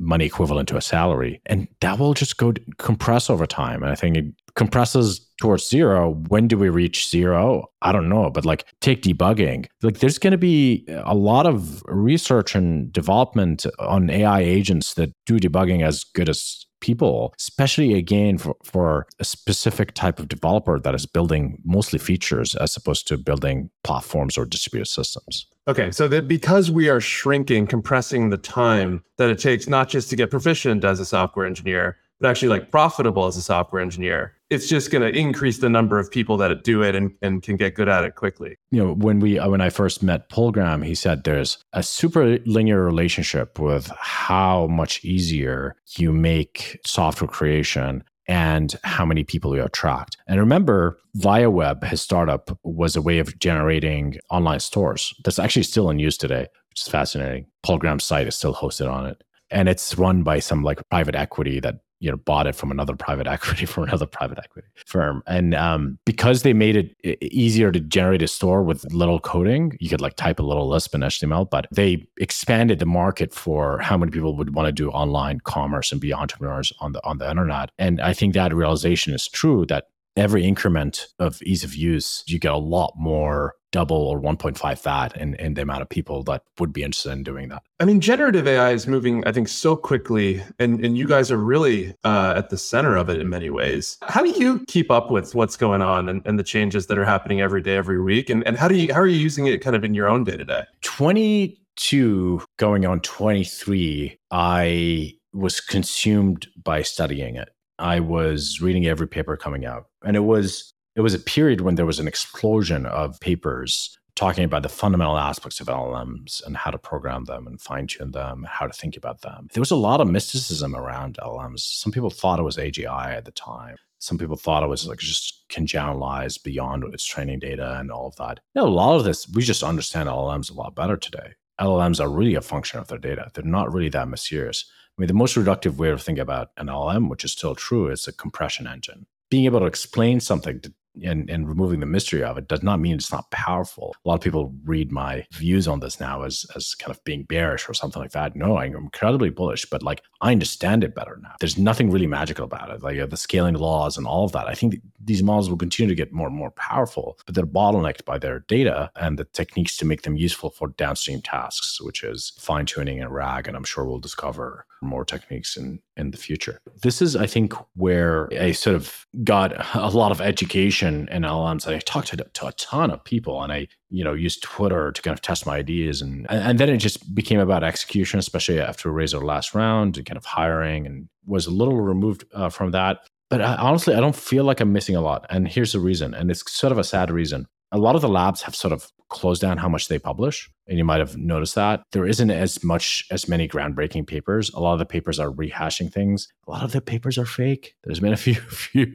equivalent to a salary. And that will just compress over time. And I think it compresses towards zero. When do we reach zero? I don't know. But take debugging. There's going to be a lot of research and development on AI agents that do debugging as good as people, especially again for a specific type of developer that is building mostly features as opposed to building platforms or distributed systems. Okay, so that because we are shrinking, compressing the time that it takes not just to get proficient as a software engineer, but actually profitable as a software engineer, it's just going to increase the number of people that do it and can get good at it quickly. When I first met Paul Graham, he said there's a super linear relationship with how much easier you make software creation and how many people you attract. And remember, ViaWeb, his startup, was a way of generating online stores that's actually still in use today, which is fascinating. Paul Graham's site is still hosted on it. And it's run by some private equity that bought it from another private equity firm. And because they made it easier to generate a store with little coding, you could type a little Lisp and HTML, but they expanded the market for how many people would want to do online commerce and be entrepreneurs on the internet. And I think that realization is true that every increment of ease of use, you get a lot more double or 1.5 that in the amount of people that would be interested in doing that. I mean, generative AI is moving, I think, so quickly, and you guys are really at the center of it in many ways. How do you keep up with what's going on and the changes that are happening every day, every week? And how are you using it kind of in your own day-to-day? 22 going on 23, I was consumed by studying it. I was reading every paper coming out. And it was a period when there was an explosion of papers talking about the fundamental aspects of LLMs and how to program them and fine-tune them, how to think about them. There was a lot of mysticism around LLMs. Some people thought it was AGI at the time. Some people thought it was just congenitalized beyond its training data and all of that. A lot of this, we just understand LLMs a lot better today. LLMs are really a function of their data. They're not really that mysterious. I mean, the most reductive way to think about an LLM, which is still true, is a compression engine. Being able to explain something and removing the mystery of it does not mean it's not powerful. A lot of people read my views on this now as kind of being bearish or something like that. No, I'm incredibly bullish, but I understand it better now. There's nothing really magical about it. The scaling laws and all of that. I think these models will continue to get more and more powerful, but they're bottlenecked by their data and the techniques to make them useful for downstream tasks, which is fine tuning and RAG. And I'm sure we'll discover more techniques in the future. This is, I think, where I sort of got a lot of education in LLMs. I talked to a ton of people, and I used Twitter to kind of test my ideas. And then it just became about execution, especially after we raised our last round and kind of hiring, and was a little removed from that. But honestly, I don't feel like I'm missing a lot. And here's the reason, and it's sort of a sad reason. A lot of the labs have sort of closed down how much they publish. And you might have noticed that there isn't as many groundbreaking papers. A lot of the papers are rehashing things. A lot of the papers are fake. There's been a few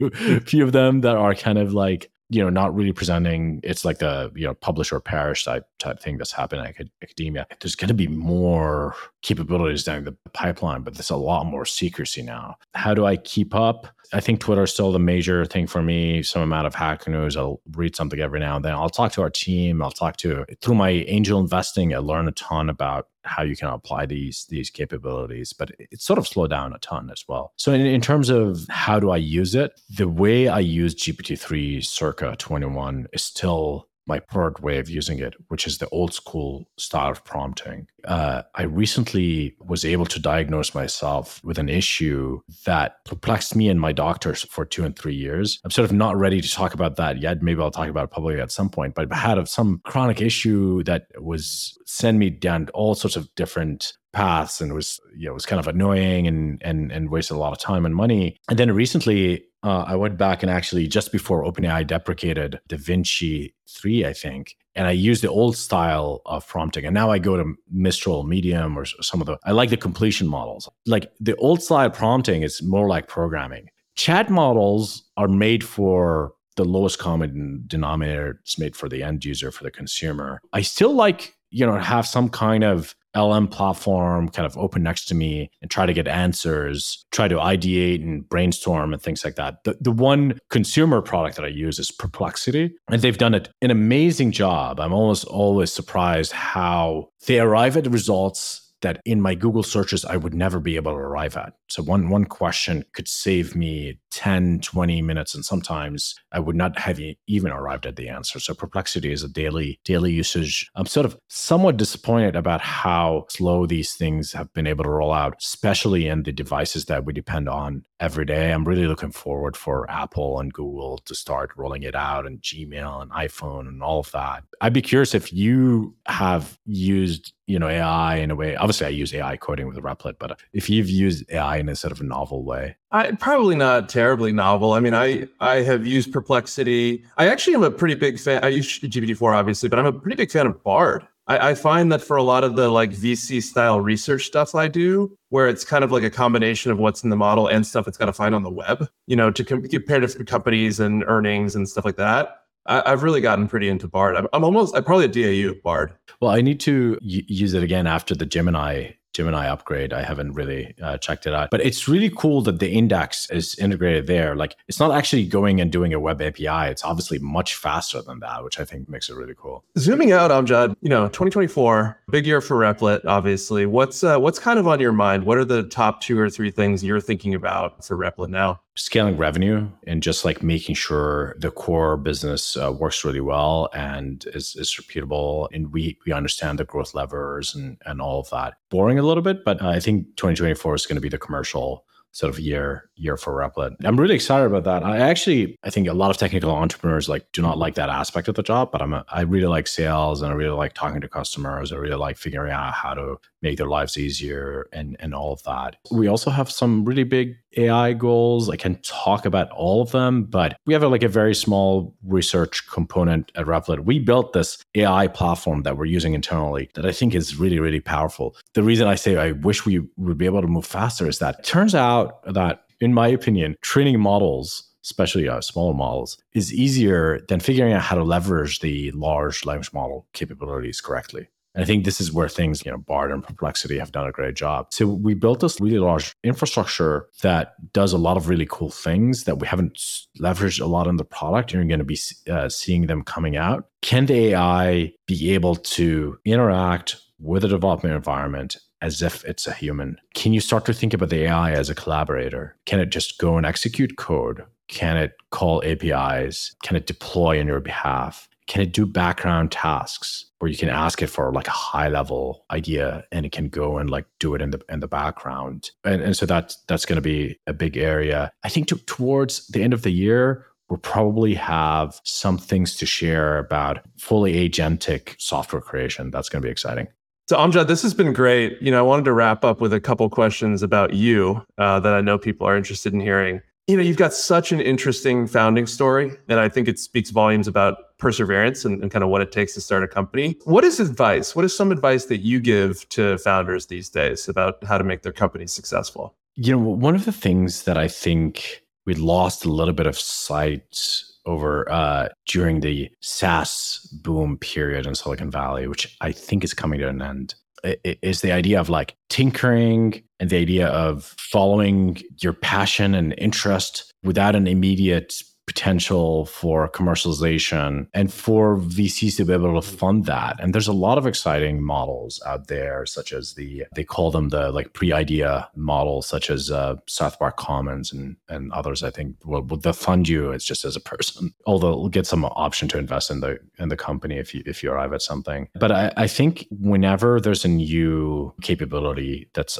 of them that are kind of you know, not really presenting. It's like the, you know, publish or perish type thing that's happening in academia. There's going to be more capabilities down the pipeline, but there's a lot more secrecy now. How do I keep up? I think Twitter is still the major thing for me. Some amount of Hacker News. I'll read something every now and then. I'll talk to our team. Through my angel investing, I learn a ton about how you can apply these capabilities, but it's sort of slowed down a ton as well. So in terms of how do I use it, the way I use GPT-3 circa 21 is still my preferred way of using it, which is the old school style of prompting. I recently was able to diagnose myself with an issue that perplexed me and my doctors for 2 and 3 years. I'm sort of not ready to talk about that yet. Maybe I'll talk about it publicly at some point, but I had some chronic issue that was sending me down all sorts of different paths, and it was kind of annoying and wasted a lot of time and money. And then recently, I went back and actually just before OpenAI deprecated DaVinci 3, I think, and I used the old style of prompting. And now I go to Mistral, Medium, or I like the completion models. Like the old style prompting is more like programming. Chat models are made for the lowest common denominator. It's made for the end user, for the consumer. I still like, have some kind of LM platform kind of open next to me and try to get answers, try to ideate and brainstorm and things like that. The one consumer product that I use is Perplexity, and they've done an amazing job. I'm almost always surprised how they arrive at results that in my Google searches, I would never be able to arrive at. So one question could save me 10, 20 minutes, and sometimes I would not have even arrived at the answer. So Perplexity is a daily usage. I'm sort of somewhat disappointed about how slow these things have been able to roll out, especially in the devices that we depend on every day. I'm really looking forward for Apple and Google to start rolling it out, and Gmail and iPhone and all of that. I'd be curious if you have used AI in a way. Obviously, I use AI coding with Replit, but if you've used AI in a sort of a novel way. Probably not terribly novel. I mean, I have used Perplexity. I actually am a pretty big fan. I use GPT-4, obviously, but I'm a pretty big fan of Bard. I find that for a lot of the like VC style research stuff I do, where it's kind of like a combination of what's in the model and stuff it's got to find on the web, to compare different companies and earnings and stuff like that. I've really gotten pretty into Bard. I'm probably a DAU of Bard. Well, I need to use it again after the Gemini upgrade. I haven't really checked it out, but it's really cool that the index is integrated there. Like it's not actually going and doing a web API. It's obviously much faster than that, which I think makes it really cool. Zooming out, Amjad, 2024, big year for Replit, obviously. What's kind of on your mind? What are the top 2 or 3 things you're thinking about for Replit now? Scaling revenue and just like making sure the core business works really well and is reputable. And we understand the growth levers and all of that. Boring a little bit, but I think 2024 is going to be the commercial sort of year for Replit. I'm really excited about that. I think a lot of technical entrepreneurs do not like that aspect of the job, but I really like sales, and I really like talking to customers. I really like figuring out how to make their lives easier and all of that. We also have some really big AI goals. I can talk about all of them, but we have a very small research component at Replit. We built this AI platform that we're using internally that I think is really, really powerful. The reason I say I wish we would be able to move faster is that it turns out that, in my opinion, training models, especially smaller models, is easier than figuring out how to leverage the large language model capabilities correctly. And I think this is where things, Bard and Perplexity have done a great job. So we built this really large infrastructure that does a lot of really cool things that we haven't leveraged a lot in the product. You're going to be seeing them coming out. Can the AI be able to interact with the development environment as if it's a human? Can you start to think about the AI as a collaborator? Can it just go and execute code? Can it call APIs? Can it deploy on your behalf? Can it do background tasks where you can ask it for a high level idea and it can go and do it in the background? And so that's going to be a big area. I think towards the end of the year, we'll probably have some things to share about fully agentic software creation. That's going to be exciting. So Amjad, this has been great. I wanted to wrap up with a couple questions about you that I know people are interested in hearing. You've got such an interesting founding story, and I think it speaks volumes about perseverance and kind of what it takes to start a company. What is some advice that you give to founders these days about how to make their company successful? One of the things that I think we lost a little bit of sight over during the SaaS boom period in Silicon Valley, which I think is coming to an end. Is the idea of like tinkering and the idea of following your passion and interest without an immediate potential for commercialization and for VCs to be able to fund that. And there's a lot of exciting models out there, such as they call them the like pre-idea models, such as South Park Commons and others, I think, will they'll fund you. It's just as a person, although we'll get some option to invest in the company if you arrive at something. But I think whenever there's a new capability that's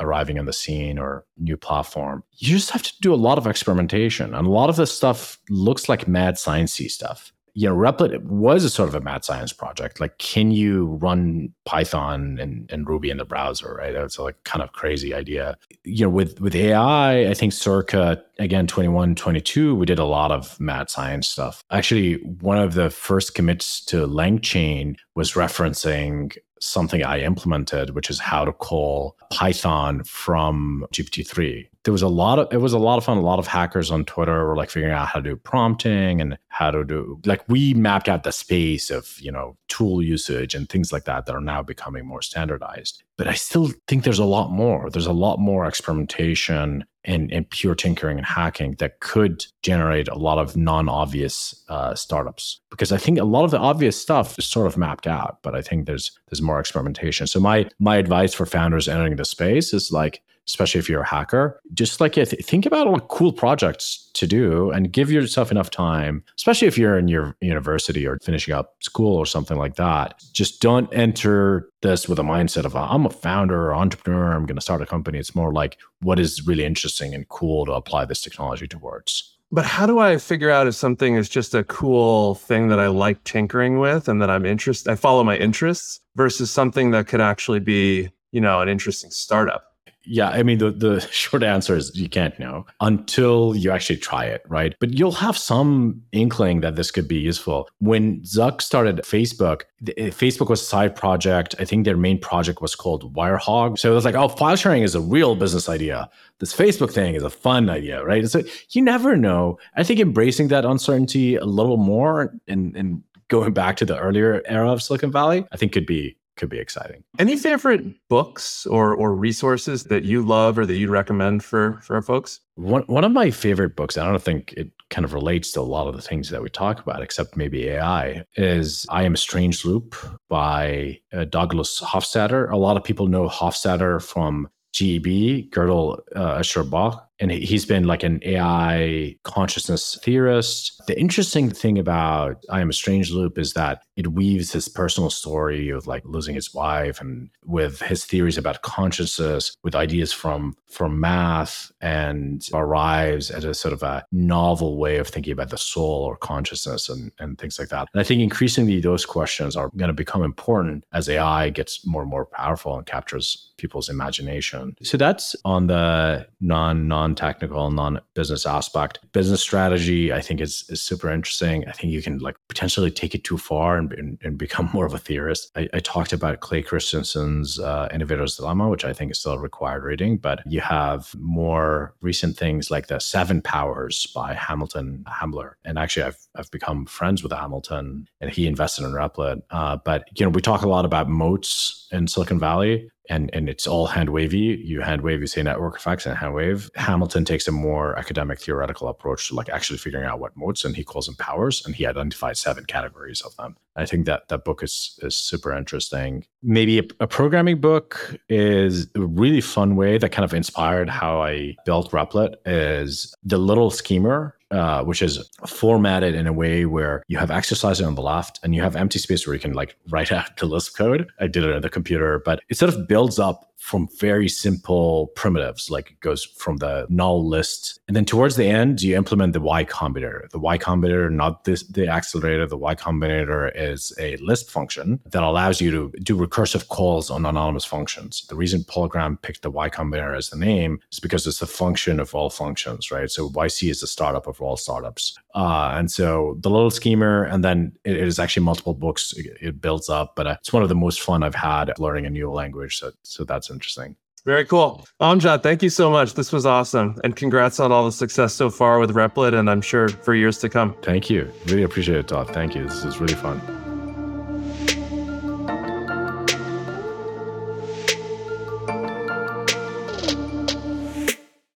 arriving on the scene or new platform, you just have to do a lot of experimentation. And a lot of this stuff looks like mad science-y stuff. You know, Replit was a sort of a mad science project. Like, can you run Python and Ruby in the browser, right? That's like kind of crazy idea. You know, with AI, I think circa, again, 21, 22, we did a lot of mad science stuff. Actually, one of the first commits to LangChain was referencing something I implemented, which is how to call Python from GPT-3. It was a lot of fun. A lot of hackers on Twitter were like figuring out how to do prompting and how to do, like, we mapped out the space of, you know, tool usage and things like that that are now becoming more standardized. But I still think there's a lot more. There's a lot more experimentation and pure tinkering and hacking that could generate a lot of non-obvious startups. Because I think a lot of the obvious stuff is sort of mapped out, but I think there's more experimentation. So my advice for founders entering the space is like, especially if you're a hacker, just like think about what cool projects to do and give yourself enough time, especially if you're in your university or finishing up school or something like that. Just don't enter this with a mindset of, I'm a founder or entrepreneur, I'm going to start a company. It's more like, what is really interesting and cool to apply this technology towards? But how do I figure out if something is just a cool thing that I like tinkering with and that I'm interested, I follow my interests, versus something that could actually be, you know, an interesting startup? Yeah, I mean, the short answer is you can't know until you actually try it, right? But you'll have some inkling that this could be useful. When Zuck started Facebook, Facebook was a side project. I think their main project was called Wirehog. So it was like, oh, file sharing is a real business idea. This Facebook thing is a fun idea, right? So you never know. I think embracing that uncertainty a little more and going back to the earlier era of Silicon Valley, I think could be exciting. Any favorite books or resources that you love or that you'd recommend for our folks? One of my favorite books, I don't think it kind of relates to a lot of the things that we talk about, except maybe AI, is I Am a Strange Loop by Douglas Hofstadter. A lot of people know Hofstadter from GEB, Gödel Escherbach. And he's been like an AI consciousness theorist. The interesting thing about I Am a Strange Loop is that it weaves his personal story of like losing his wife and with his theories about consciousness, with ideas from math, and arrives at a sort of a novel way of thinking about the soul or consciousness and things like that. And I think increasingly those questions are going to become important as AI gets more and more powerful and captures people's imagination. So that's on the non-technical, non-business aspect. Business strategy, I think, is super interesting. I think you can like potentially take it too far and become more of a theorist. I talked about Clay Christensen's Innovator's Dilemma, which I think is still required reading, but you have more recent things like the 7 Powers by Hamilton Hambler. And actually, I've become friends with Hamilton, and he invested in Replit. But you know, we talk a lot about moats in Silicon Valley. And it's all hand wavy. You hand wave, you say network effects and hand wave. Hamilton takes a more academic theoretical approach to like actually figuring out what moats, and he calls them powers, and he identified 7 categories of them. I think that book is super interesting. Maybe a programming book is a really fun way that kind of inspired how I built Replit is The Little Schemer, which is formatted in a way where you have exercises on the left and you have empty space where you can like write out the Lisp code. I did it on the computer, but it sort of builds up from very simple primitives, like it goes from the null list. And then towards the end, you implement the Y Combinator. The Y Combinator, not the accelerator. The Y Combinator is a Lisp function that allows you to do recursive calls on anonymous functions. The reason Paul Graham picked the Y Combinator as the name is because it's the function of all functions, right? So YC is the startup of all startups. And so The Little Schemer, and then it is actually multiple books. It builds up, but it's one of the most fun I've had learning a new language. So that's interesting. Very cool. Amjad, thank you so much. This was awesome. And congrats on all the success so far with Replit, and I'm sure for years to come. Thank you. Really appreciate it, Todd. Thank you. This is really fun.